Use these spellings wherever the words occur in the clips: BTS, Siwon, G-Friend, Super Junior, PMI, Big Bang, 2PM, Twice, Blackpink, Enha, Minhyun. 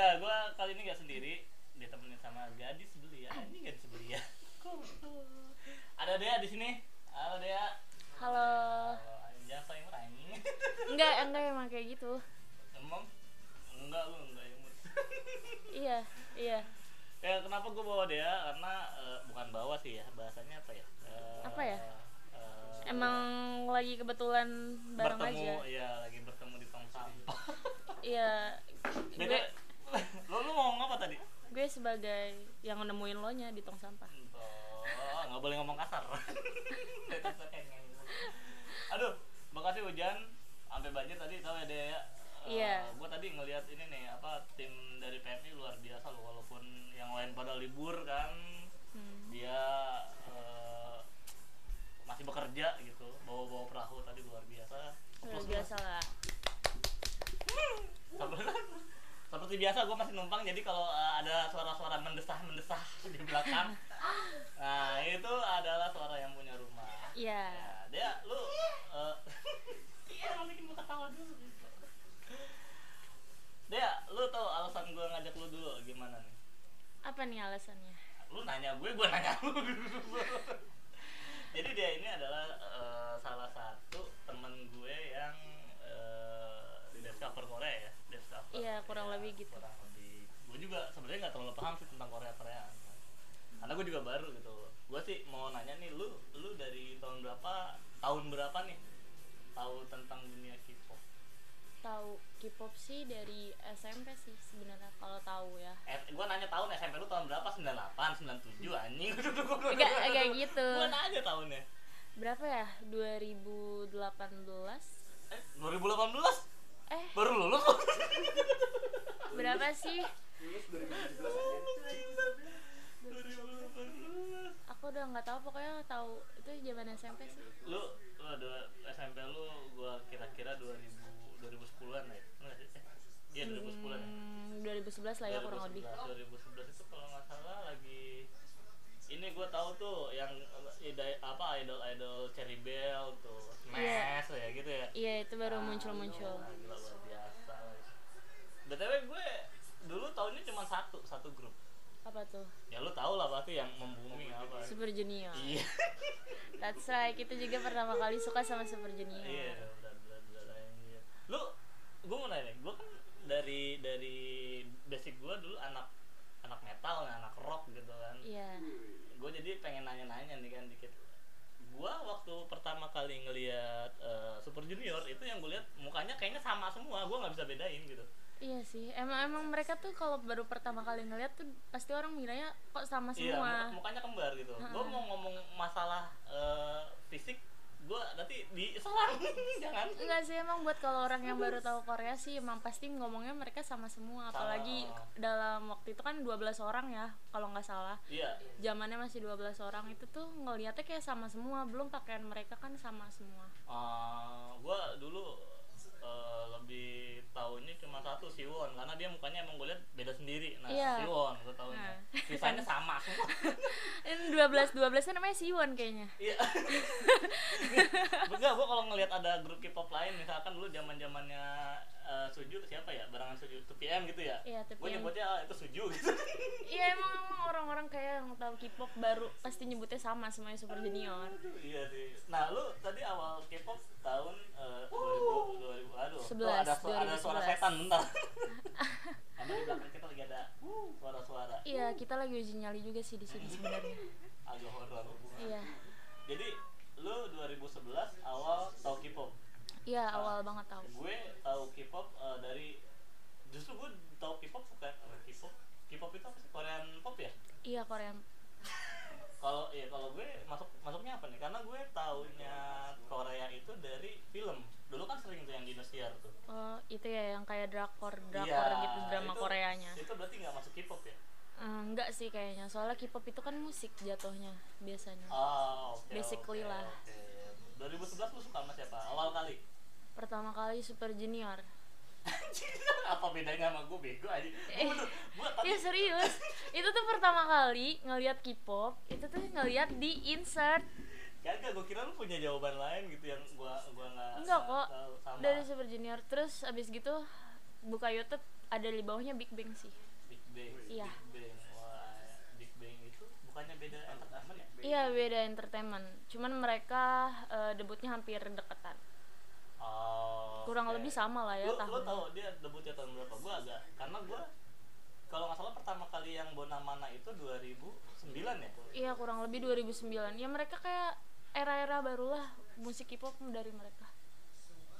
Ya, gue kali ini gak sendiri, ditemenin sama gadis belia. Ini gadis belia. Ada Dea di sini. Halo Dea. Halo. Jangan so imut anjing. Enggak emang kayak gitu. Emang? Enggak, lu enggak imut. Iya. Ya, kenapa gue bawa Dea? Karena bukan bawa sih ya, bahasanya apa ya? Emang lagi kebetulan bareng bertemu, aja. Iya, lagi bertemu di tong sampah. Iya. Beda. Lu mau ngomong apa tadi? Gue sebagai yang nemuin lo nya di tong sampah. Oh, nggak boleh ngomong kasar. Aduh, makasih hujan sampai banjir tadi, tahu ya Dea ya. Iya. Gue tadi ngelihat ini nih apa tim dari PMI luar biasa loh, walaupun yang lain pada libur kan. Dia masih bekerja gitu, bawa perahu tadi luar biasa. Luar biasa lah. Seperti biasa gue masih numpang, jadi kalau ada suara-suara mendesah di belakang, nah itu adalah suara yang punya rumah. Iya. Yeah. Dia, lu. Iya, bikin gue ketawa dulu. Dia, lu tau alasan gue ngajak lu dulu gimana nih? Apa nih alasannya? Lu nanya gue nanya lu. Jadi dia ini adalah salah satu temen gue yang di discover Korea ya, discover. Iya, kurang lebih gitu. Kurang lebih. Gue juga sebenarnya nggak terlalu paham sih tentang Korea. Karena gue juga baru gitu. Gue sih mau nanya nih, lu dari tahun berapa nih tahu tentang dunia K-pop? Tahu K-pop sih dari SMP sih sebenarnya kalau tahu ya. Gua nanya tahun SMP lu tahun berapa? 98, 97 anjing. Enggak gitu. Gua nanya tahunnya. Berapa ya? 2018. 2018? Baru lulus. Berapa sih? Lulus 2017 aja. 2018. Aku udah enggak tahu, pokoknya tahu itu zaman SMP sih. Lu ada SMP lu gua kira-kira 2010-an ya? Iya 2010-an ya? 2011 lah ya kurang lebih. 2011 itu kalau nggak salah lagi ini gue tahu tuh yang idol Cherry Bell tuh, Smash ya gitu ya. Iya itu baru muncul. Gila luar biasa. BTW gue dulu tahunya cuma satu grup. Apa tuh? Ya lu tau lah pasti yang membumi apa? Super Junior. Iya. That's right, kita juga pertama kali suka sama Super Junior. Iya. Lu, gue mau nanya, gue kan dari basic gue dulu anak metal, anak rock gitu kan. Iya. Gue jadi pengen nanya-nanya nih kan dikit. Gue waktu pertama kali ngelihat Super Junior itu yang gue lihat mukanya kayaknya sama semua, gue nggak bisa bedain gitu. Iya sih, emang mereka tuh kalau baru pertama kali ngelihat tuh pasti orang miranya kok sama semua. Iya, mukanya kembar gitu. Gue mau ngomong masalah fisik. Gue nanti diserang jangan. Enggak sih, emang buat kalau orang yang baru tahu Korea sih emang pasti ngomongnya mereka sama semua, apalagi dalam waktu itu kan 12 orang ya kalau nggak salah. Iya. Zamannya masih 12 orang itu tuh ngelihatnya kayak sama semua, belum pakaian mereka kan sama semua. Gue dulu lebih tahunya cuma satu Siwon, karena dia mukanya emang gue lihat beda sendiri. Nah yeah. Siwon gue tahunya, sisanya sama semua. 12 kan namanya Siwon kayaknya. Iya. Enggak, gue kalau ngelihat ada grup K-pop lain misalkan dulu zaman-zamannya Suju, siapa ya barengan Suju 2PM gitu ya. Iya, gue nyebutnya itu Suju gitu. Iya emang orang-orang kayak yang tahu K-pop baru pasti nyebutnya sama semuanya Super Junior. Iya sih. Nah lu tadi awal K-pop tahun 2000, aduh, 11, tuh ada suara setan bentar. Ada di belakang kita lagi ada suara-suara. Iya, kita lagi uji nyali juga sih di sini sebenarnya. Agak horor hubungan. Iya. Jadi lu 2011 awal tahu K-pop. Iya, awal banget tahu. Gue tahu K-pop justru gue tahu K-pop bukan K-pop. K-pop itu apa sih? Korean pop ya? Iya, Korean. Kalau gue masuknya apa nih? Karena gue taunya Korea itu dari film. Dulu kan sering tuh yang dinosiar tuh. Oh, itu ya yang kayak drakor ya, gitu, drama itu, Koreanya. Itu berarti nggak masuk K-pop ya? Enggak sih kayaknya. Soalnya K-pop itu kan musik jatuhnya biasanya. Oh, okay, basically lah. Okay. 2011 lu suka sama siapa? Awal kali? Pertama kali Super Junior. Apa bedanya sama gue bego aja? Iya serius. Itu tuh pertama kali ngelihat K-pop, itu tuh ngelihat di insert. Kagak, gue kira lu punya jawaban lain gitu yang gue nggak. Enggak kok. Sama. Dari Super Junior terus abis gitu buka YouTube ada di bawahnya Big Bang sih. Big Bang. Iya. Big Bang. Wah, Big Bang itu bukannya beda entertainment ya? Iya, beda entertainment. Cuman mereka debutnya hampir dekatan. Oh. Kurang lebih sama lah ya tahun. Lu tahu dia debutnya tahun berapa? Gua agak, karena gua kalau nggak salah pertama kali yang Bona Mana itu 2009 ya? Iya, kurang lebih 2009. Ya mereka kayak era-era barulah musik K-pop dari mereka.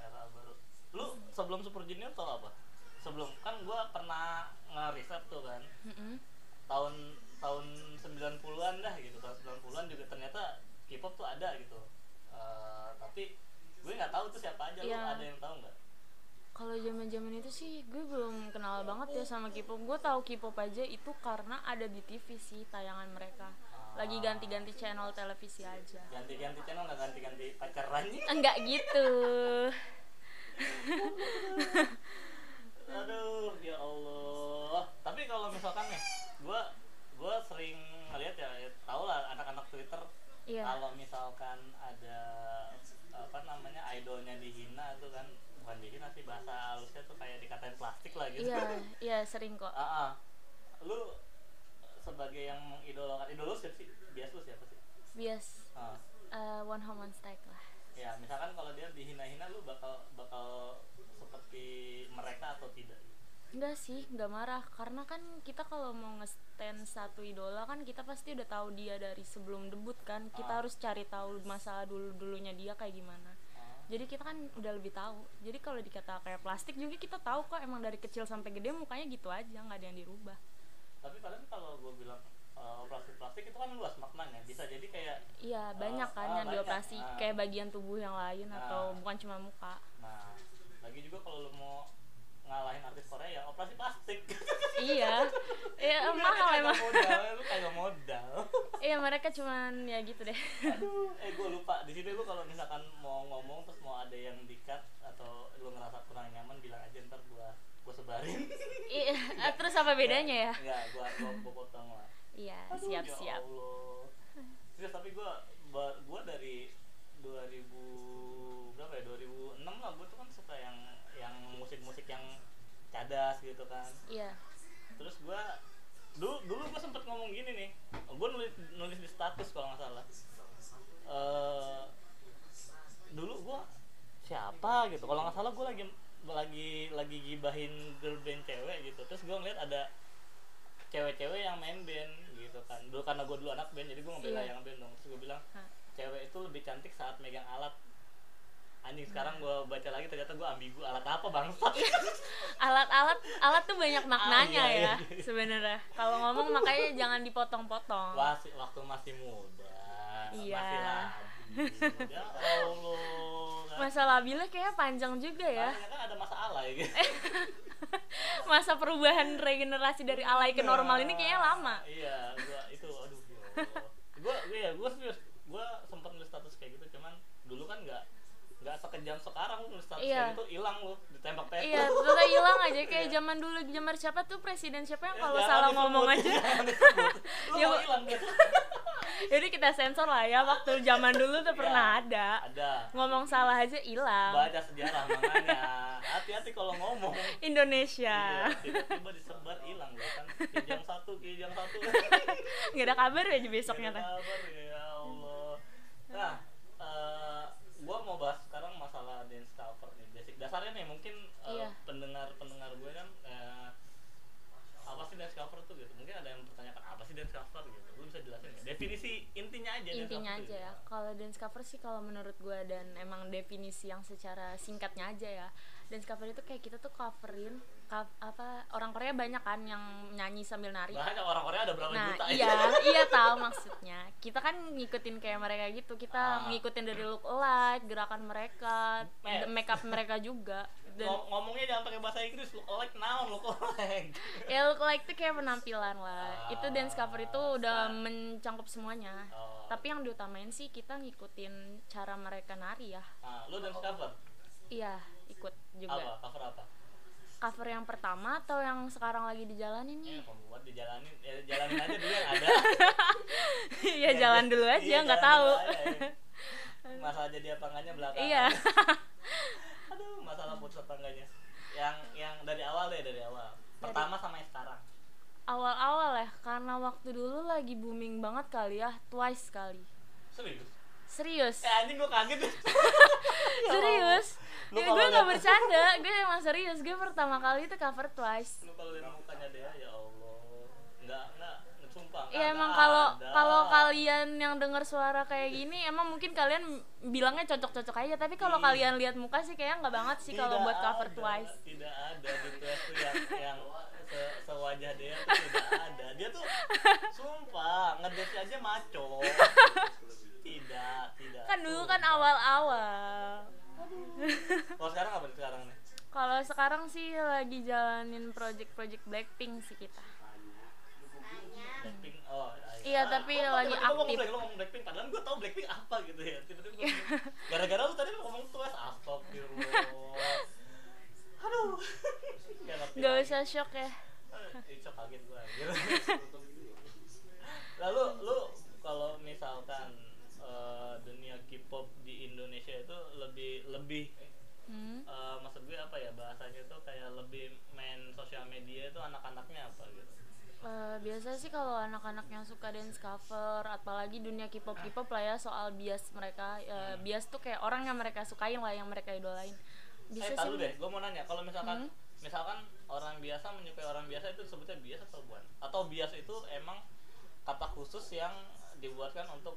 Era baru. Lu sebelum Super Junior tau apa? Sebelum, kan gue pernah nge-riset tuh kan, tahun 90-an dah gitu, tahun 90-an juga ternyata K-pop tuh ada gitu, tapi gue nggak tahu tuh siapa aja. Lu ada yang tahu nggak? Kalau zaman-zaman itu sih gue belum kenal banget ya sama K-pop. Gue tahu K-pop aja itu karena ada di TV sih tayangan mereka. Lagi ganti-ganti channel televisi aja. Ganti-ganti channel, nggak ganti-ganti pacarannya? Enggak gitu. Aduh, ya Allah. Tapi kalau misalkan nih, gue sering ngeliat ya, tau lah anak-anak Twitter. Iya. Kalau misalkan ada apa namanya idolnya dihina tuh kan, bukan dihina sih, bahasa halusnya tuh kayak dikatain plastik lah gitu. Iya, iya sering kok. Lu sebagai yang mengidolakan, idol lu siapa sih? Bias lu siapa sih? Bias. One Home One Strike lah. Ya, misalkan kalau dia dihina-hina lu bakal seperti mereka atau tidak? Enggak sih, enggak marah. Karena kan kita kalau mau nge-stand satu idola kan kita pasti udah tahu dia dari sebelum debut kan. Kita harus cari tahu masa dulu-dulunya dia kayak gimana. Jadi kita kan udah lebih tahu. Jadi kalau dikata kayak plastik juga kita tahu kok, emang dari kecil sampai gede mukanya gitu aja, nggak ada yang dirubah. Tapi padahal kalau gue bilang plastik itu kan luas maknanya, bisa jadi kayak iya banyak kan yang dioperasi kayak bagian tubuh yang lain, atau bukan cuma muka. Nah, lagi juga kalau lo mau ngalahin artis Korea ya operasi plastik. Iya, iya mahal emang. Lu kayak modal. Iya, mereka cuman ya gitu deh. Aduh, gue lupa di sini. Lu kalau misalkan mau ngomong terus mau ada yang di-cut atau lu ngerasa kurang nyaman bilang aja, ntar gue sebarin. Iya, terus apa bedanya ya? Enggak, gue potong lah. Iya, siap-siap. Terus tapi gue dari 2000 berapa ya? 2006 lah, gue tuh kan suka yang musik-musik yang cadas gitu kan. Iya. Terus gue dulu gue sempet ngomong gini nih. Gue nulis di status kalau nggak salah. Dulu gue siapa gitu. Kalau nggak salah gue lagi gibahin girl band cewek gitu. Terus gue ngeliat ada cewek-cewek yang main band gitu kan. Dulu karena gue dulu anak band, jadi gue ngebela yang band dong. Terus gue bilang cewek itu lebih cantik saat megang alat. Anjing, sekarang gue baca lagi ternyata gue ambigu. Alat apa bangsat? Alat tuh banyak maknanya. Iya. Sebenarnya kalau ngomong makanya jangan dipotong-potong. Waktu masih muda. Iya. Masih labil. Ya Allah. Masa labilnya kayaknya panjang juga ya. Karena kan ada masa alay gitu. Masa perubahan regenerasi dari alay ke normal ini kayaknya lama. Iya, gua itu aduh. Gua sempat nulis status kayak gitu, cuman dulu kan enggak sekejam sekarang nulis status kayak gitu, hilang lu ditembak-tembak. Iya, ternyata hilang aja kayak zaman dulu. Zaman siapa tuh, presiden siapa yang kalau salah ngomong aja. Ya hilang gitu. Jadi kita sensor lah ya, waktu zaman dulu tuh pernah ada. Ngomong salah aja hilang. Baca sejarah makanya. Hati-hati kalau ngomong. Indonesia. Tiba-tiba disebar hilang kan. Kijang satu. Nggak ada kabar ya besoknya kan. Kabar ya Allah. Nah, gua mau bahas sekarang masalah dance cover nih. Basic dasarnya nih mungkin pendengar gue kan apa sih dance cover tuh gitu. Mungkin ada yang bertanyakan apa sih dance cover gitu. Lu bisa jelasin ya? Definisi intinya aja ya. Kalau dance cover sih kalau menurut gue, dan emang definisi yang secara singkatnya aja ya, dance cover itu kayak kita tuh coverin orang Korea banyak kan yang nyanyi sambil nari. Banyak orang Korea, ada berapa juta. Iya tahu maksudnya. Kita kan ngikutin kayak mereka gitu. Kita ngikutin dari look alike, gerakan mereka, make up mereka juga. Ngomongnya jangan pakai bahasa Inggris. Look alike now, look alike. Ya look alike tuh kayak penampilan lah. Itu dance cover itu udah mencangkup semuanya. Tapi yang diutamain sih kita ngikutin cara mereka nari ya. Lu dance cover? Iya, ikut juga. Apa? Cover apa? Cover yang pertama atau yang sekarang lagi dijalanin nih? Pembuat dijalanin, ya jalanin aja dulu yang ada. Iya jalan dulu aja, nggak tahu. Masalah jadi apa enggaknya belakangan. Iya. Aduh, masalah putus apa enggaknya. Yang dari awal deh, dari awal. Pertama sama yang sekarang. Awal-awal ya, karena waktu dulu lagi booming banget kali ya, Twice kali. Serius? Serius. Ya anjing, gue kaget. Serius. Gue gak bercanda, gue emang serius. Gue pertama kali itu cover Twice. Lu kalau lihat mukanya dia, ya Allah. Enggak, sumpah. Iya emang kalau kalian yang dengar suara kayak gini, emang mungkin kalian bilangnya cocok-cocok aja. Tapi kalau kalian lihat muka sih kayaknya nggak banget sih kalau buat cover Twice. Tidak ada di Twice tuh yang sewajah dia tuh tidak ada. Dia tuh sumpah ngedance aja maco. Tidak. Kan dulu kan awal-awal. Kalau sekarang apa sekarang nih? Kalau sekarang sih lagi jalanin project Blackpink sih kita. Blackpink. Oh. Iya, tapi lagi aktif. Lu ngomong Blackpink padahal gue tau Blackpink apa gitu ya. Tiba-tiba gue gara-gara lu tadi ngomong Twice apa gitu. Aduh. Gak usah shock ya. Shock kaget gue. Lalu lu kalau misalkan dunia K-pop di Indonesia itu lebih maksud gue apa ya bahasanya tuh kayak lebih main sosial media itu anak-anaknya apa gitu? Biasa sih kalau anak-anak yang suka dance cover, apalagi dunia K-pop lah ya, soal bias mereka, bias tuh kayak orang yang mereka sukain lah, yang mereka idolain. Bisa sih. Deh, gue mau nanya, kalau misalkan orang biasa menyukai orang biasa itu sebutnya bias atau bukan? Atau bias itu emang kata khusus yang dibuatkan untuk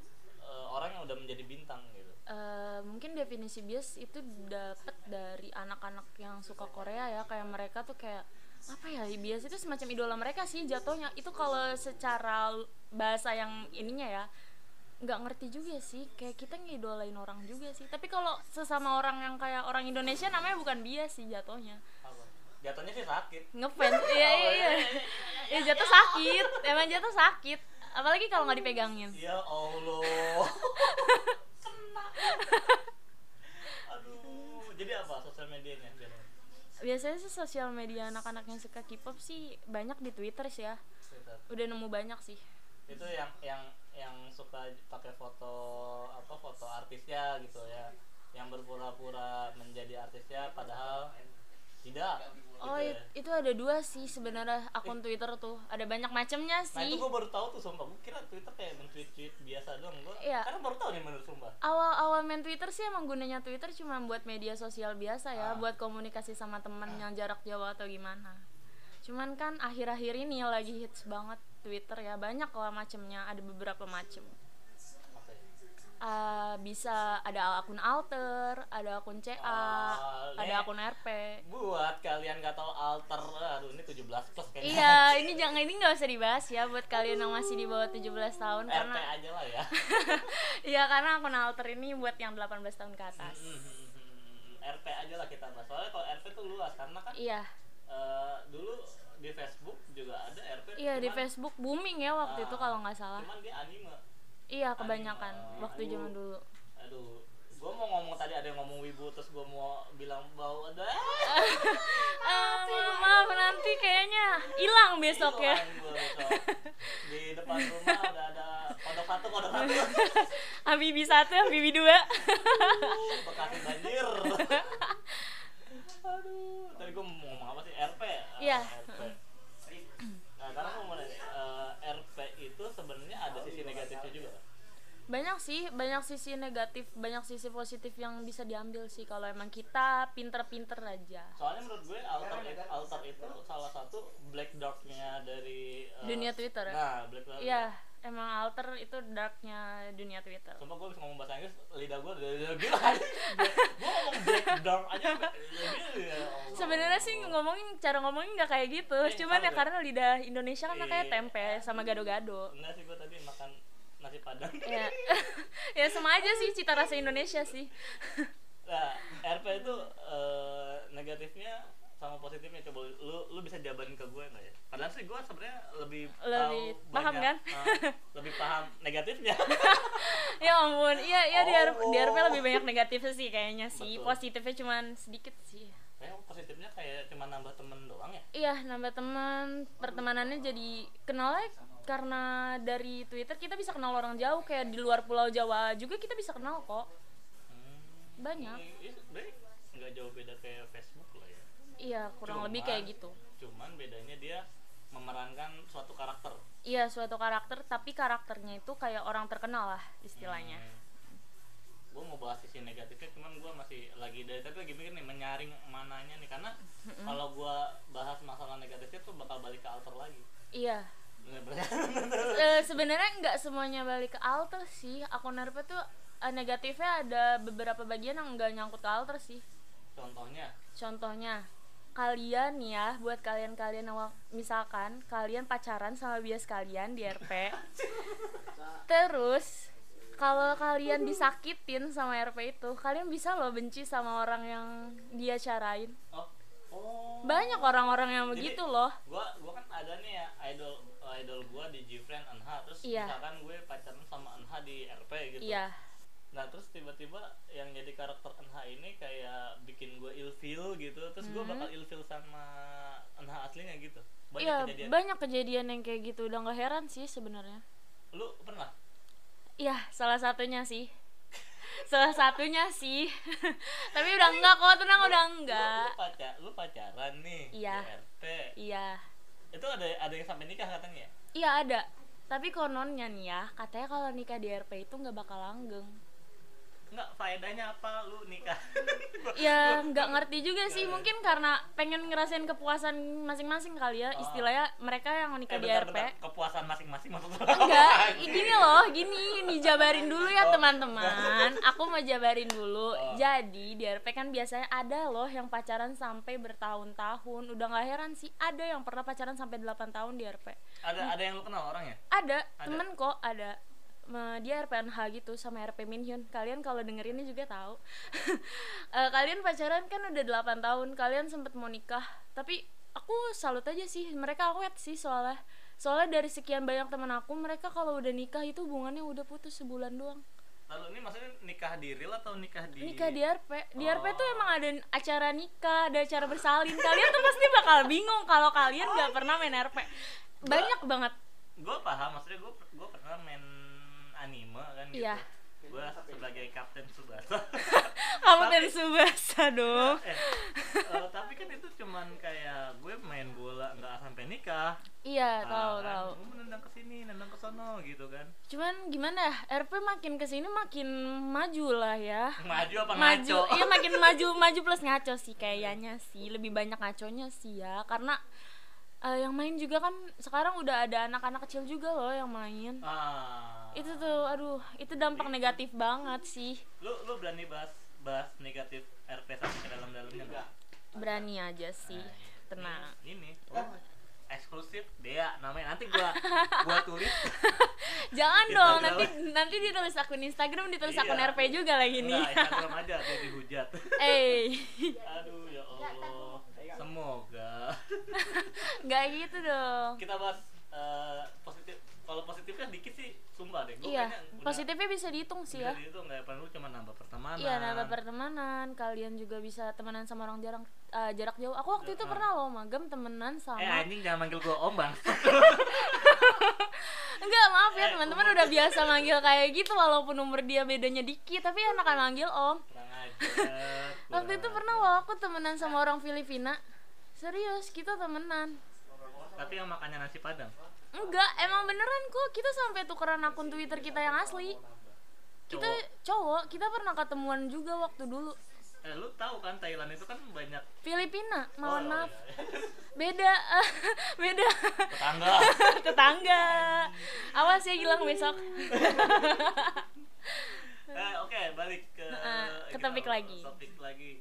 orang yang udah menjadi bintang gitu. Mungkin definisi bias itu dapat dari anak-anak yang suka Korea ya, kayak mereka tuh kayak apa ya, bias itu semacam idola mereka sih jatuhnya. Itu kalau secara bahasa yang ininya ya nggak ngerti juga sih, kayak kita ngidolain orang juga sih. Tapi kalau sesama orang yang kayak orang Indonesia namanya bukan bias sih jatuhnya. Jatuhnya sih sakit. Ngefans. Iya. Jatuh sakit. Emang jatuh sakit. Apalagi kalau nggak dipegangin. Ya Allah. Kena. Aduh. Jadi apa sosial medianya? Biasanya sih sosial media anak-anak yang suka K-pop sih banyak di Twitter sih ya. Twitter. Udah nemu banyak sih. Itu yang suka pakai foto artisnya gitu ya. Yang berpura-pura menjadi artisnya padahal tidak. Oh gitu ya. Itu ada dua sih sebenarnya akun Twitter tuh, ada banyak macamnya sih. Nah itu gue baru tahu tuh sumpah, gue kira Twitter kayak men-tweet biasa doang gue. Iya. Karena baru tahu nih menurut sumpah. Awal main Twitter sih emang gunanya Twitter cuma buat media sosial biasa ya, buat komunikasi sama temen yang jarak jauh atau gimana. Cuman kan akhir-akhir ini lagi hits banget Twitter ya, banyak lah macamnya, ada beberapa macam. Bisa ada akun alter, ada akun CA, ada akun RP. Buat kalian gak tahu alter, aduh ini 17 plus kayaknya. Iya, ini gak usah dibahas ya buat kalian yang masih di bawah 17 tahun RP karena, aja lah ya. Iya, karena akun alter ini buat yang 18 tahun ke atas. RP aja lah kita bahas, soalnya kalau RP tuh luas karena kan iya. Dulu di Facebook juga ada RP. Iya, cuman, di Facebook booming ya waktu itu kalau gak salah. Cuman dia anime. Iya, kebanyakan waktu zaman dulu. Aduh, gue mau ngomong tadi ada yang ngomong wibu terus gue mau bilang bau ada. Maaf nanti kayaknya hilang besok ya. Di depan rumah udah ada kodok 1. Habibi 1, Habibi 2. Bekasi banjir. Aduh, tadi gue mau ngomong apa sih? RP. Iya. Nah, karena mau RP itu sebenarnya ada sisi negatifnya juga. Banyak sisi negatif, banyak sisi positif yang bisa diambil sih kalau emang kita pinter-pinter aja. Soalnya menurut gue alter itu salah satu black darknya dari dunia Twitter. Nah, black dark. Iya, emang alter itu darknya dunia Twitter. Sumpah gue bisa ngomong bahasa Inggris, lidah gue udah gila. Gue ngomong black dark aja. Sebenarnya sih cara ngomongin nggak kayak gitu. Cuman ya karena lidah Indonesia kan kayak tempe sama gado-gado. Enggak sih, gue tadi makan nasi padang. Ya, ya sama aja sih cita rasa Indonesia sih. Nah, RP itu negatifnya sama positifnya coba lu bisa jabarin ke gue nggak ya? Padahal sih gue sebenarnya lebih paham banyak, kan? Lebih paham negatifnya. Ya ampun, iya di RP lebih banyak negatifnya sih kayaknya sih. Betul. Positifnya cuman sedikit sih. Kayak positifnya kayak cuma nambah temen doang ya? Iya, nambah teman, pertemanannya jadi kenal aja. Karena dari Twitter kita bisa kenal orang jauh, kayak di luar Pulau Jawa juga kita bisa kenal kok. Banyak. Ini nggak jauh beda kayak Facebook lah ya. Iya, kurang lebih kayak gitu. Cuman bedanya dia memerankan suatu karakter. Iya, suatu karakter, tapi karakternya itu kayak orang terkenal lah istilahnya. Gue mau bahas sisi negatifnya, cuman gue masih lagi dari tadi lagi mikir nih, menyaring mananya nih, karena kalau gue bahas masalah negatifnya tuh bakal balik ke alter lagi. Iya. Sebenarnya nggak semuanya balik ke alter sih. Aku nerpe tuh negatifnya ada beberapa bagian yang nggak nyangkut ke alter sih. Contohnya? Contohnya, kalian ya, buat kalian-kalian yang misalkan kalian pacaran sama bias kalian di RP, terus kalau kalian disakitin sama RP itu, kalian bisa loh benci sama orang yang dia carain. Banyak orang-orang yang begitu. Jadi, loh. Gua kan ada nih ya idol gua di G-Friend, Enha, terus misalkan gue pacaran sama Enha di RP gitu. Iya. Nah, terus tiba-tiba yang jadi karakter Enha ini kayak bikin gue ilfeel gitu, terus gue bakal ilfeel sama Enha aslinya gitu. Iya, banyak kejadian yang kayak gitu, udah nggak heran sih sebenarnya. Lu pernah? Iya, salah satunya sih. Salah satunya sih. Tapi udah enggak kok, tenang, udah enggak. Lu pacaran nih. Iya. RT. Iya. Itu ada yang sampai nikah katanya? Iya, ada. Tapi kononnya nih ya, katanya kalau nikah di RP itu enggak bakal langgeng. Enggak, faedahnya apa lu nikah? Ya, enggak ngerti juga sih, mungkin karena pengen ngerasain kepuasan masing-masing kali ya. Istilahnya mereka yang nikah di RP. Kepuasan masing-masing maksud lu? Enggak, gini loh, gini jabarin dulu ya teman-teman. Aku mau jabarin dulu. Jadi, di RP kan biasanya ada loh yang pacaran sampai bertahun-tahun. Udah enggak heran sih, ada yang pernah pacaran sampai 8 tahun di RP. Ada yang lu kenal orangnya? Ada. Temen kok ada. Dia RPNH gitu sama RP Minhyun. Kalian kalau dengerinnya juga tahu. Kalian pacaran kan udah 8 tahun, kalian sempet mau nikah. Tapi aku salut aja sih, mereka awet sih soalnya. Soalnya dari sekian banyak teman aku, mereka kalau udah nikah itu hubungannya udah putus sebulan doang. Lalu ini maksudnya nikah di real atau nikah di... Nikah di RP. Di RP tuh emang ada acara nikah, ada acara bersalin. Kalian tuh pasti bakal bingung kalau kalian gak pernah main RP. Banyak banget. Gue paham, maksudnya gue pernah main anime kan gitu. Iya. Gue sebagai Kapten Tsubasa. Kapten Tsubasa dong. Tapi kan itu cuman kayak gue main bola, nggak sampai nikah. Iya, tahu. Gue nendang ke sini, nendang ke sono gitu kan. Cuman gimana? RP makin ke sini makin maju lah ya. Maju apa ngaco? Iya, makin maju plus ngaco sih kayaknya sih. Lebih banyak ngaconya sih ya, karena yang main juga kan sekarang udah ada anak-anak kecil juga loh yang main. Itu tuh, aduh, itu dampak negatif banget sih. Lu berani bahas negatif RP sampai ke dalam-dalamnya enggak? Berani aja sih, tenang. Ini eksklusif Dea namanya, nanti gua tulis. Jangan dong, nanti ditulis akun Instagram, ditulis akun RP juga lagi nih. Instagram aja jadi hujat. Aduh ya Allah. Semoga nggak gitu dong. Kita bahas positif. Kalau positifnya dikit sih, sumpah deh. Iya, positifnya bisa dihitung sih ya. Bisa dihitung, nggak perlu, cuma nambah pertemanan. Iya, nambah pertemanan. Kalian juga bisa temenan sama orang jarak jauh. Aku waktu itu pernah loh magang temenan sama. Anjing, jangan manggil gue om, Bang. Enggak, maaf ya teman-teman, udah biasa manggil kayak gitu walaupun umur dia bedanya dikit, tapi enakan manggil om. Waktu itu pernah loh aku temenan sama orang Filipina. Serius, kita temenan. Tapi yang makannya nasi padang. Enggak, emang beneran kok. Kita sampai tukeran akun Twitter kita yang asli. Kita cowok, kita pernah ketemuan juga waktu dulu. Lu tahu kan Thailand itu kan banyak Filipina, mohon maaf. Beda. Beda. Tetangga. Awas ya, hilang besok. Oke, balik ke topik lagi.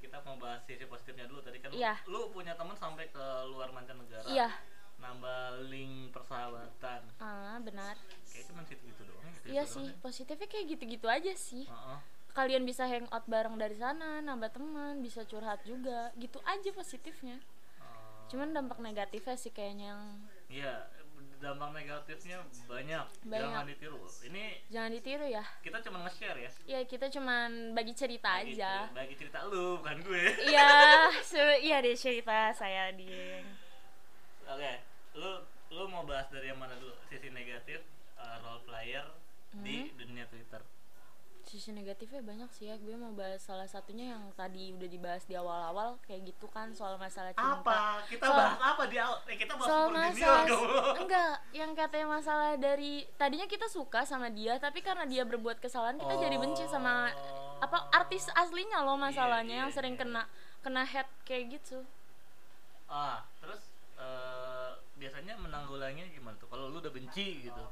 Kita mau bahas sisi positifnya dulu. Tadi kan lu punya teman sampai ke luar mancanegara. Iya. Nambah link persahabatan. Benar. Kayak cuma gitu doang. Iya sih, positifnya kayak gitu-gitu aja sih. Kalian bisa hangout bareng dari sana, nambah teman, bisa curhat juga, gitu aja positifnya. Cuman dampak negatifnya sih kayaknya yang. Iya, dampak negatifnya banyak. Jangan ditiru. Ini. Jangan ditiru ya. Kita cuma nge-share ya. Iya, kita cuma bagi cerita aja. Bagi cerita lu, bukan gue. Iya deh, cerita saya di. Oke. Lu mau bahas dari yang mana dulu? Sisi negatif role player di dunia Twitter. sisi negatifnya banyak sih ya. Gue mau bahas salah satunya yang tadi udah dibahas di awal-awal kayak gitu kan, soal masalah cinta. Apa? Kita bahas apa di awal? Kita bahas soal masalah enggak, yang katanya masalah dari tadinya kita suka sama dia tapi karena dia berbuat kesalahan kita jadi benci sama apa artis aslinya loh masalahnya, yang sering kena head kayak gitu. Terus biasanya menanggulanginya gimana tuh kalau lu udah benci gitu?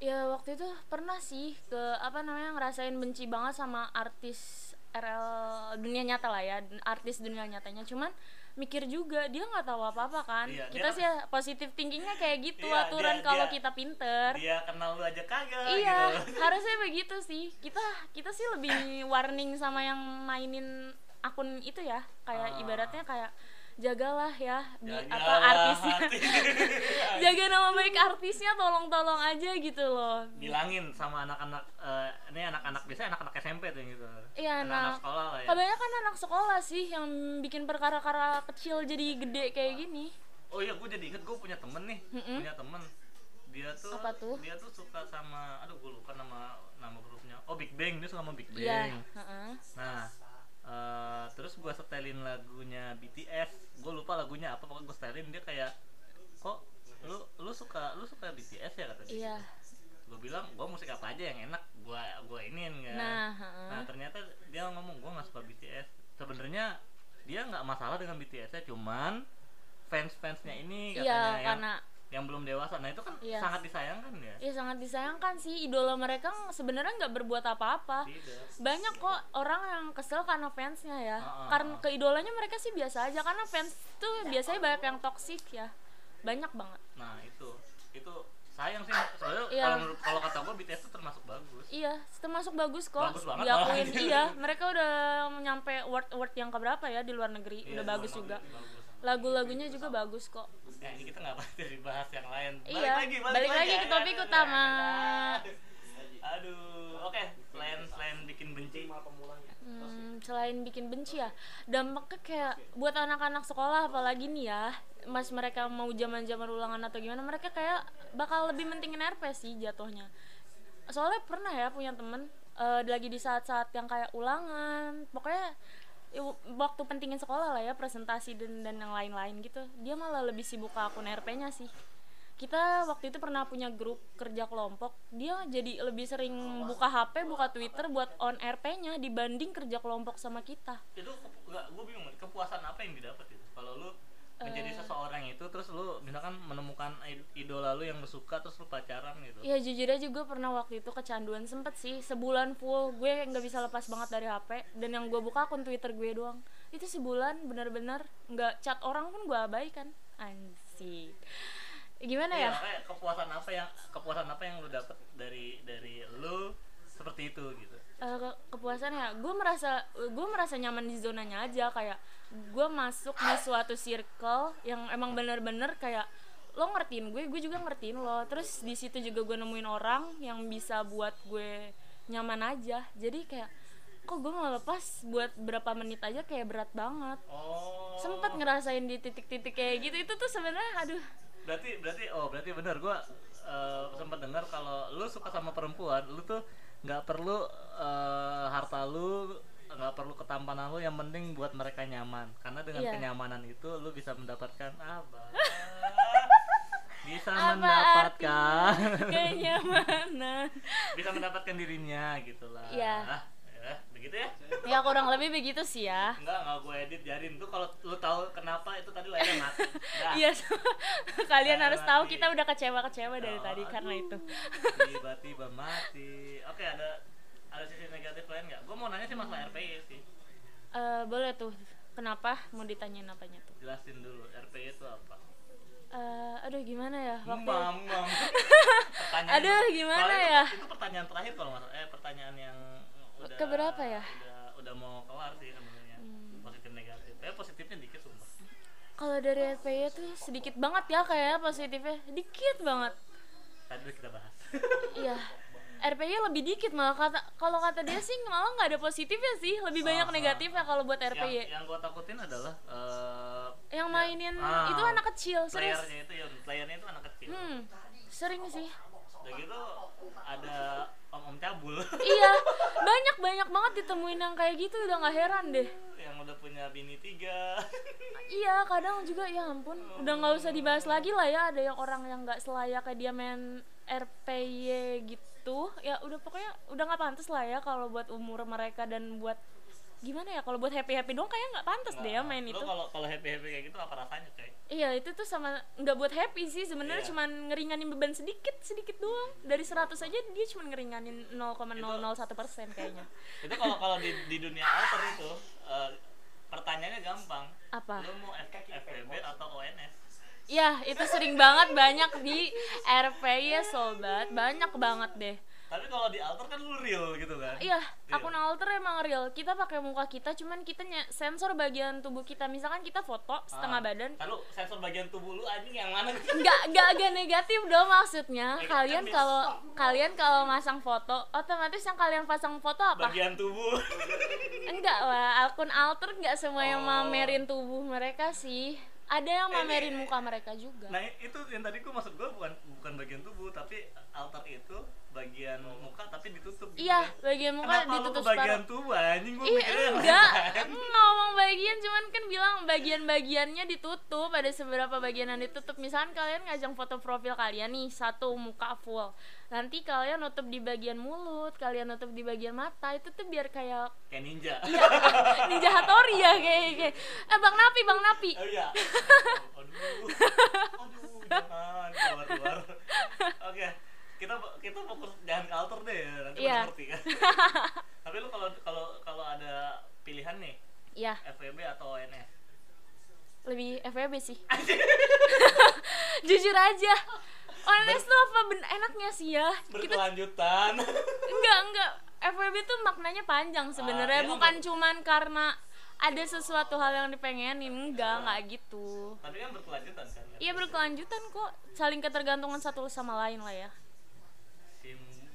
Ya waktu itu pernah sih ke apa namanya ngerasain benci banget sama artis RL dunia nyata lah ya, artis dunia nyatanya. Cuman mikir juga dia nggak tahu apa-apa kan. Iya, kita sih ya positif thinkingnya kayak gitu, iya, aturan kalau kita pinter. Dia kenal lu aja kagak. Iya gitu. Harusnya begitu sih. Kita sih lebih warning sama yang mainin akun itu ya, kayak ibaratnya kayak jagalah ya apa artisnya, jaga nama baik artisnya, tolong aja gitu loh. Bilangin sama anak-anak, ini anak-anak biasanya anak-anak SMP tuh gitu. Iya, anak sekolah lah ya. Kebanyakan anak sekolah sih yang bikin perkara-perkara kecil jadi gede kayak gini. Oh iya, gue jadi inget, gue punya temen nih, punya temen. Dia tuh, dia tuh suka sama, aduh gue lupa nama grupnya. Oh Big Bang, dia suka sama Big Bang. Iya. Nah. Terus gue setelin lagunya BTS, gue lupa lagunya apa, pokoknya gue setelin, dia kayak kok lu suka BTS ya kata dia. Iya. Gue bilang gue musik apa aja yang enak gue iniin kan. Nah ternyata dia ngomong gue nggak suka BTS. Sebenarnya dia nggak masalah dengan BTS-nya, cuman fansnya ini katanya yang belum dewasa. Nah itu kan sangat disayangkan ya. Iya, sangat disayangkan sih, idola mereka sebenarnya nggak berbuat apa-apa. Banyak kok orang yang kesel karena fansnya ya. Karena ke idolanya mereka sih biasa aja, karena fans tuh biasanya banyak yang toksik ya, banyak banget. Nah itu sayang sih sebenarnya. Kalau kata gue BTS tuh termasuk bagus. Iya, termasuk bagus kok. Bagus banget diakuin. Iya, mereka udah nyampe award yang keberapa ya di luar negeri, udah bagus juga. Lagu-lagunya juga bagus kok. Nah ini kita nggak pasti dibahas yang lain. Balik lagi ke topik utama. Oke. Selain bikin benci, selain bikin benci ya, dampaknya kayak buat anak-anak sekolah apalagi nih ya, mas mereka mau zaman ulangan atau gimana, mereka kayak bakal lebih mentingin RP sih jatuhnya. Soalnya pernah ya punya temen lagi di saat-saat yang kayak ulangan, pokoknya waktu pentingin sekolah lah ya, presentasi dan yang lain-lain gitu, dia malah lebih sibuk ke akun RP-nya sih. Kita waktu itu pernah punya grup kerja kelompok, dia jadi lebih sering buka HP, buka Twitter buat on RP-nya dibanding kerja kelompok sama kita. Itu gue bingung, kepuasan apa yang didapat itu? Kalau lu menjadi seseorang itu, terus lu misalkan menemukan idola lu yang bersuka, terus lu pacaran gitu. Iya, jujur aja gue pernah waktu itu kecanduan, sempet sih sebulan full gue nggak bisa lepas banget dari HP, dan yang gue buka akun Twitter gue doang. Itu sebulan bener-bener nggak chat orang pun gue abaikan. Anjir, gimana ya? Kepuasan apa yang lu dapet dari lu seperti itu gitu? Kepuasan ya, gue merasa nyaman di zonanya aja, kayak gue masuk di suatu circle yang emang bener-bener kayak lo ngertiin gue juga ngertiin lo, terus di situ juga gue nemuin orang yang bisa buat gue nyaman aja. Jadi kayak kok gue mau lepas buat berapa menit aja kayak berat banget. Sempet ngerasain di titik-titik kayak gitu. Itu tuh sebenarnya aduh. Berarti bener, gue sempat dengar kalau lu suka sama perempuan, lu tuh nggak perlu harta lu, nggak perlu ketampanan lu, yang penting buat mereka nyaman. Karena dengan kenyamanan itu lu bisa mendapatkan mendapatkan kenyamanan, bisa mendapatkan dirinya gitulah. Ya begitu ya. Ya kurang lebih begitu sih ya. Enggak gue edit, jarin tuh kalau lu tahu kenapa itu tadi layarnya mati. Iya. Kalian harus tahu kita udah kecewa dari tadi karena itu. Tiba-tiba mati. Oke, ada sisi negatif lain nggak? Gue mau nanya sih masalah RPI sih. Boleh tuh. Kenapa? Mau ditanyain apanya tuh? Jelasin dulu, RPI itu apa? Gimana ya? Itu pertanyaan terakhir kalau nggak salah. Pertanyaan yang udah keberapa ya? Udah mau kelar sih sebenarnya. Positif negatif. Positifnya dikit sumpah. Kalau dari RPI itu sedikit banget ya, kayak positifnya dikit banget. Tadi kita bahas. Iya. RPI lebih dikit malah, kalau kata dia sih malah nggak ada positifnya sih, lebih banyak negatifnya kalau buat RPI. Yang gue takutin adalah yang mainin itu anak kecil, serius. Playernya itu anak kecil. Sering sih. Udah gitu ada om cabul. Iya, banyak banyak banget ditemuin yang kayak gitu, udah gak heran deh. Yang udah punya bini 3. Iya, kadang juga ya ampun, udah gak usah dibahas lagi lah ya. Ada yang orang yang gak selayaknya dia main RPY gitu. Ya udah pokoknya udah gak pantas lah ya kalau buat umur mereka dan buat gimana ya, kalau buat happy-happy doang kayaknya nggak pantas deh ya main itu. Kalau happy-happy kayak gitu apa rasanya coy? Iya, itu tuh sama nggak buat happy sih sebenarnya, cuman ngeringanin beban sedikit doang. Dari 100 aja dia cuman ngeringanin 0,001% kayaknya. Itu kalau di dunia alter itu pertanyaannya gampang. Apa? Lo mau FPB atau ONS? Iya, itu sering banget banyak di RPY ya, sobat, banyak banget deh. Tapi kalau di alter kan lu real gitu kan? Iya, akun alter emang real. Kita pakai muka kita, cuman kita sensor bagian tubuh kita. Misalkan kita foto setengah badan. Lalu sensor bagian tubuh lu anjing yang mana? Enggak negatif dong maksudnya. Kalian kalau masang foto, otomatis yang kalian pasang foto apa? Bagian tubuh. Enggak lah, akun alter enggak semua yang mamerin tubuh mereka sih. Ada yang mamerin muka mereka juga. Nah, itu yang tadi gue maksud gue bukan bagian tubuh, tapi alter itu bagian muka tapi ditutup gitu. Iya, bagian muka kenapa ditutup. Kenapa bagian tubuh anjing? Gue mikirnya enggak ngomong bagian, cuman kan bilang bagian-bagiannya ditutup. Ada seberapa bagian yang ditutup. Misalkan kalian ngajang foto profil kalian nih, satu muka full. Nanti kalian nutup di bagian mulut, kalian nutup di bagian mata. Itu tuh biar kayak ninja. Iya, ninja Hattori ya kayak. Bang Napi. Oh iya. Aduh, jangan keluar. Oke. Kita fokus jangan ke alter deh ya, nanti ngerti kan. Tapi lu kalau ada pilihan nih, FVB atau ONS? Lebih FVB sih. Jujur aja. ONS tuh apa enaknya sih ya? Berkelanjutan. Enggak. FVB tuh maknanya panjang sebenarnya, bukan cuman karena ada sesuatu hal yang dipengenin, enggak gitu. Tapi kan berkelanjutan kan? Iya, berkelanjutan kok, saling ketergantungan satu sama lain lah ya.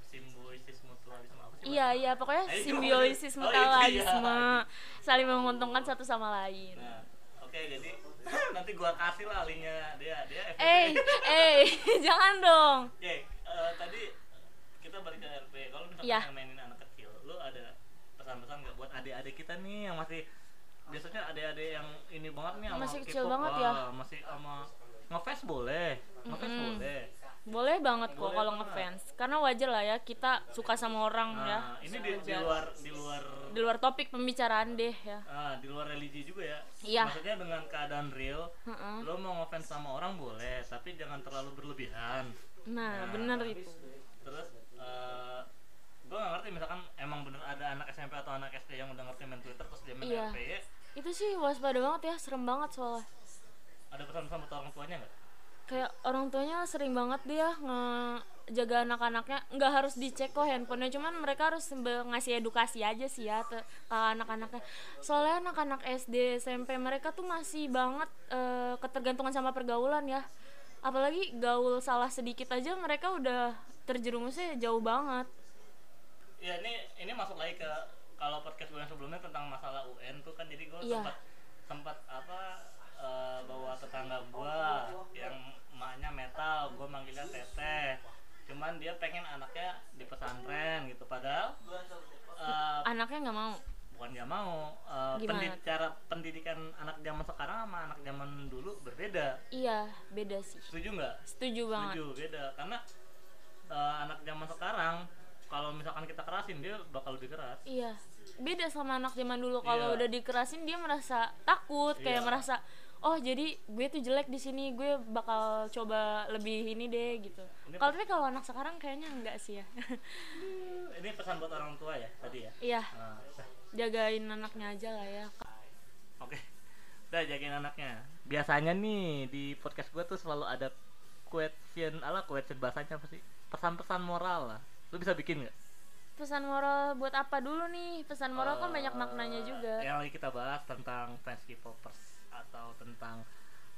Simbiosis mutualisme apa sih? Iya, pokoknya simbiosis mutualisme, saling menguntungkan satu sama lain. Nah, oke, jadi nanti gua kasih lah linknya dia jangan dong. Oke, tadi kita balik ke RP. Kalau misalkan mainin anak kecil, lu ada pesan-pesan nggak buat adik-adik kita nih yang masih biasanya adik-adik yang ini banget nih, masih kecil banget ya, masih sama ngefans boleh. Boleh banget kok kalau ngefans, karena wajar lah ya kita suka sama orang ya. Ini di luar topik pembicaraan deh ya. Di luar religi juga ya. Iya. Maksudnya dengan keadaan real, lo mau ngefans sama orang boleh, tapi jangan terlalu berlebihan. Nah, bener itu. Terus gue gak ngerti, misalkan emang bener ada anak SMP atau anak SD yang udah ngerti main Twitter terus dia main RPY. Itu sih waspada banget ya, serem banget soalnya. Ada pesan-pesan buat orang tuanya nggak? Kayak orang tuanya sering banget dia ngejaga anak-anaknya, nggak harus dicek kok handphonenya, cuman mereka harus ngasih edukasi aja sih ya ke anak-anaknya. Soalnya anak-anak SD SMP mereka tuh masih banget ketergantungan sama pergaulan ya, apalagi gaul salah sedikit aja mereka udah terjerumusnya jauh banget ya. Ini masuk lagi ke kalau podcast gue yang sebelumnya tentang masalah UN tuh kan, jadi gue sempat bawa tetangga gua yang emaknya metal, gua manggilnya teteh. Cuman dia pengen anaknya di pesantren gitu, padahal anaknya nggak mau. Bukan nggak mau, cara pendidikan anak zaman sekarang sama anak zaman dulu berbeda. Iya, beda sih. Setuju nggak? Setuju banget. Setuju, beda. Karena anak zaman sekarang kalau misalkan kita kerasin dia bakal lebih keras. Iya, beda sama anak zaman dulu. Kalau udah dikerasin dia merasa takut, kayak merasa oh jadi gue tuh jelek di sini, gue bakal coba lebih ini deh gitu. Kalau anak sekarang kayaknya enggak sih ya. Ini pesan buat orang tua ya tadi ya. Iya. Jagain anaknya aja lah ya. Oke. Udah, jagain anaknya. Biasanya nih di podcast gue tuh selalu ada question bahasanya apa sih? Pesan-pesan moral lah. Lu bisa bikin nggak? Pesan moral buat apa dulu nih? Pesan moral kan banyak maknanya juga. Yang lagi kita bahas tentang fans K-popers atau tentang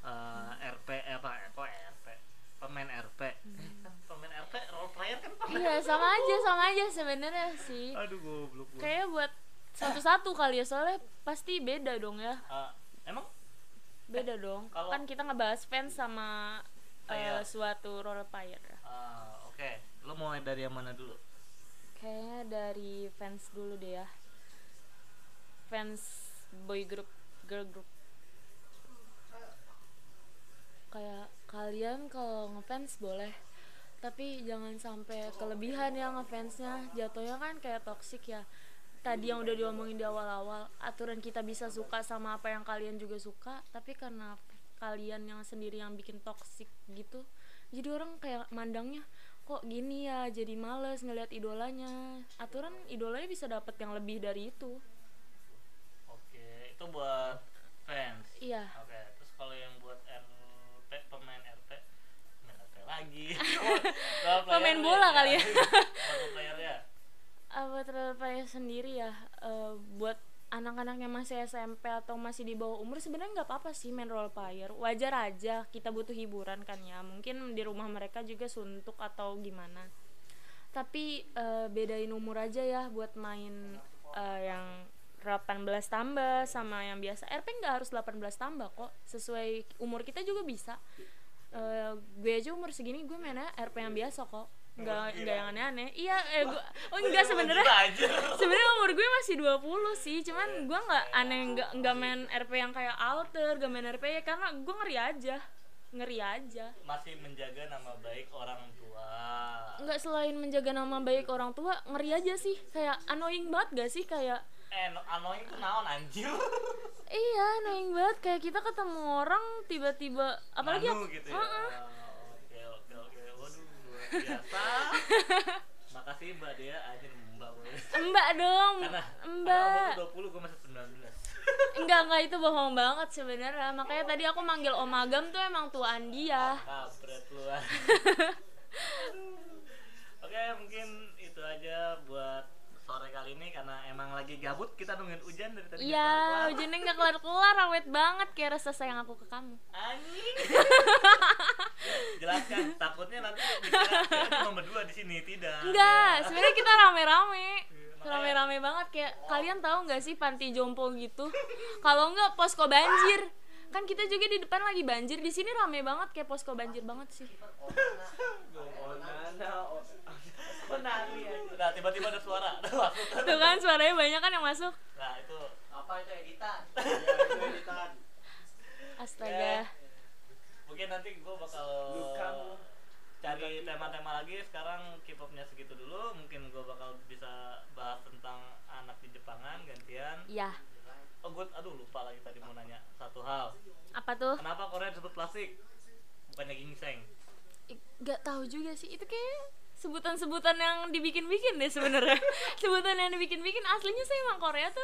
pemain RP. Pemain RP role player kan pemain. Iya, sama aja sebenarnya sih. Aduh, goblok. Kayak buat satu-satu kali ya, soalnya pasti beda dong ya. Emang beda dong. Kan kita ngebahas fans sama suatu role player. Oke. Lo mau dari yang mana dulu? Kayaknya dari fans dulu deh ya. Fans boy group, girl group. Kayak kalian kalau ngefans boleh, tapi jangan sampai kelebihan ya ngefansnya. Jatuhnya kan kayak toksik ya. Tadi yang udah diomongin di awal-awal, aturan kita bisa suka sama apa yang kalian juga suka, tapi karena kalian yang sendiri yang bikin toksik gitu, jadi orang kayak mandangnya kok gini ya, jadi males ngelihat idolanya. Aturan idolanya bisa dapet yang lebih dari itu. Oke, itu buat fans. Iya. Oke, terus kalau yang buat pemain RT lagi. Pemain bola kali ya. Buat playernya. Buat player sendiri ya, buat anak-anak yang masih SMP atau masih di bawah umur sebenarnya nggak apa-apa sih main role player, wajar aja, kita butuh hiburan kan ya, mungkin di rumah mereka juga suntuk atau gimana, tapi bedain umur aja ya buat main yang 18 tambah sama yang biasa. RP nggak harus 18 tambah kok, sesuai umur kita juga bisa. Gue aja umur segini gue mainnya RP yang biasa kok, nggak yang aneh-aneh. Iya, enggak, sebenarnya umur gue masih 20 sih, cuman gue nggak aneh, nggak main RP yang kayak alter, nggak main RP ya karena gue ngeri aja masih menjaga nama baik orang tua. Nggak, selain menjaga nama baik orang tua, ngeri aja sih, kayak annoying banget gak sih, kayak annoying tuh naon anjir. Iya, annoying banget, kayak kita ketemu orang tiba-tiba apalagi Manu, gitu ya. Biasa. Makasih Mbak Dea, aja Mbak boleh. Mbak dong. Mbak. Karena umur 20 gue masih 19. Enggak, itu bohong banget sebenarnya. Makanya tadi aku manggil Om Agam tuh emang tuaan dia. Kampret lu. Oke, mungkin itu aja buat sore kali ini karena emang lagi gabut, kita nungguin hujan dari tadi. Iya, hujannya nggak kelar-kelar, awet banget kayak rasa sayang aku ke kamu. Anjing. Jelaskan, takutnya nanti kita cuma berdua di sini, tidak. Enggak, sebenarnya kita rame-rame banget kayak oh. Kalian tahu nggak sih panti jompo gitu? Kalau nggak posko banjir. Kan kita juga di depan lagi banjir, di sini rame banget kayak posko banjir banget sih. Nah, tiba-tiba ada suara. Tuh kan suaranya banyak kan yang masuk. Nah, itu apa, itu editan. Astaga. Mungkin nanti gue bakal cari tema-tema lagi. Sekarang K-popnya segitu dulu. Mungkin gue bakal bisa bahas tentang anak di Jepangan gantian. Iya. Oh, gue lupa lagi tadi mau nanya satu hal. Apa tuh? Kenapa Korea disebut plastik? Bukannya ginseng. Gak tahu juga sih. Itu kayak sebutan-sebutan yang dibikin-bikin deh sebenarnya. Sebutan yang dibikin-bikin, aslinya sih emang Korea tuh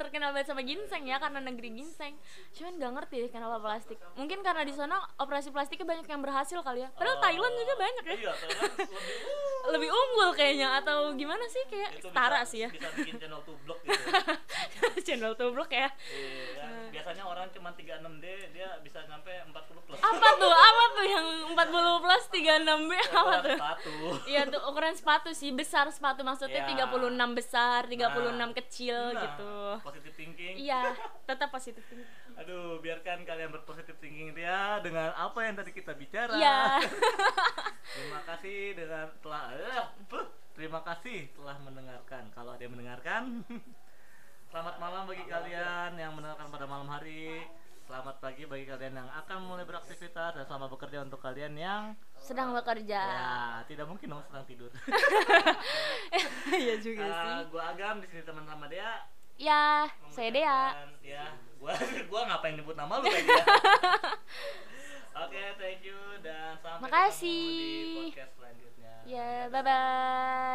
terkenal banget sama ginseng ya, karena negeri ginseng. Cuman nggak ngerti kenapa plastik. Mungkin karena di sana operasi plastiknya banyak yang berhasil kali ya. Padahal Thailand juga banyak ya. Iya, Thailand lebih unggul kayaknya, atau gimana sih, kayak setara sih ya. Bisa bikin channel 2 blok gitu. Channel 2 blok ya. Iya, biasanya orang cuma 36D, dia bisa sampai 40+. Apa tuh yang 40+ 36B apa tuh? Iya, tuh ukuran sepatu sih, besar sepatu maksudnya ya. 36 besar, 36 kecil gitu. Positive thinking. Iya, tetap positive thinking. Aduh, biarkan kalian berpositive thinking ya dengan apa yang tadi kita bicara. Iya. Terima kasih telah mendengarkan. Kalau ada yang mendengarkan, selamat malam bagi kalian yang mendengarkan pada malam hari. Selamat pagi bagi kalian yang akan mulai beraktivitas, dan selamat bekerja untuk kalian yang sedang bekerja. Ya, tidak mungkin dong sedang tidur. Iya juga sih. Gua Agam, di sini teman sama Dea. Ya, saya Dea. Ya, gua ngapain nyebut nama lu kayak dia. Oke, thank you dan sampai ketemu di podcast selanjutnya. Ya, bye-bye.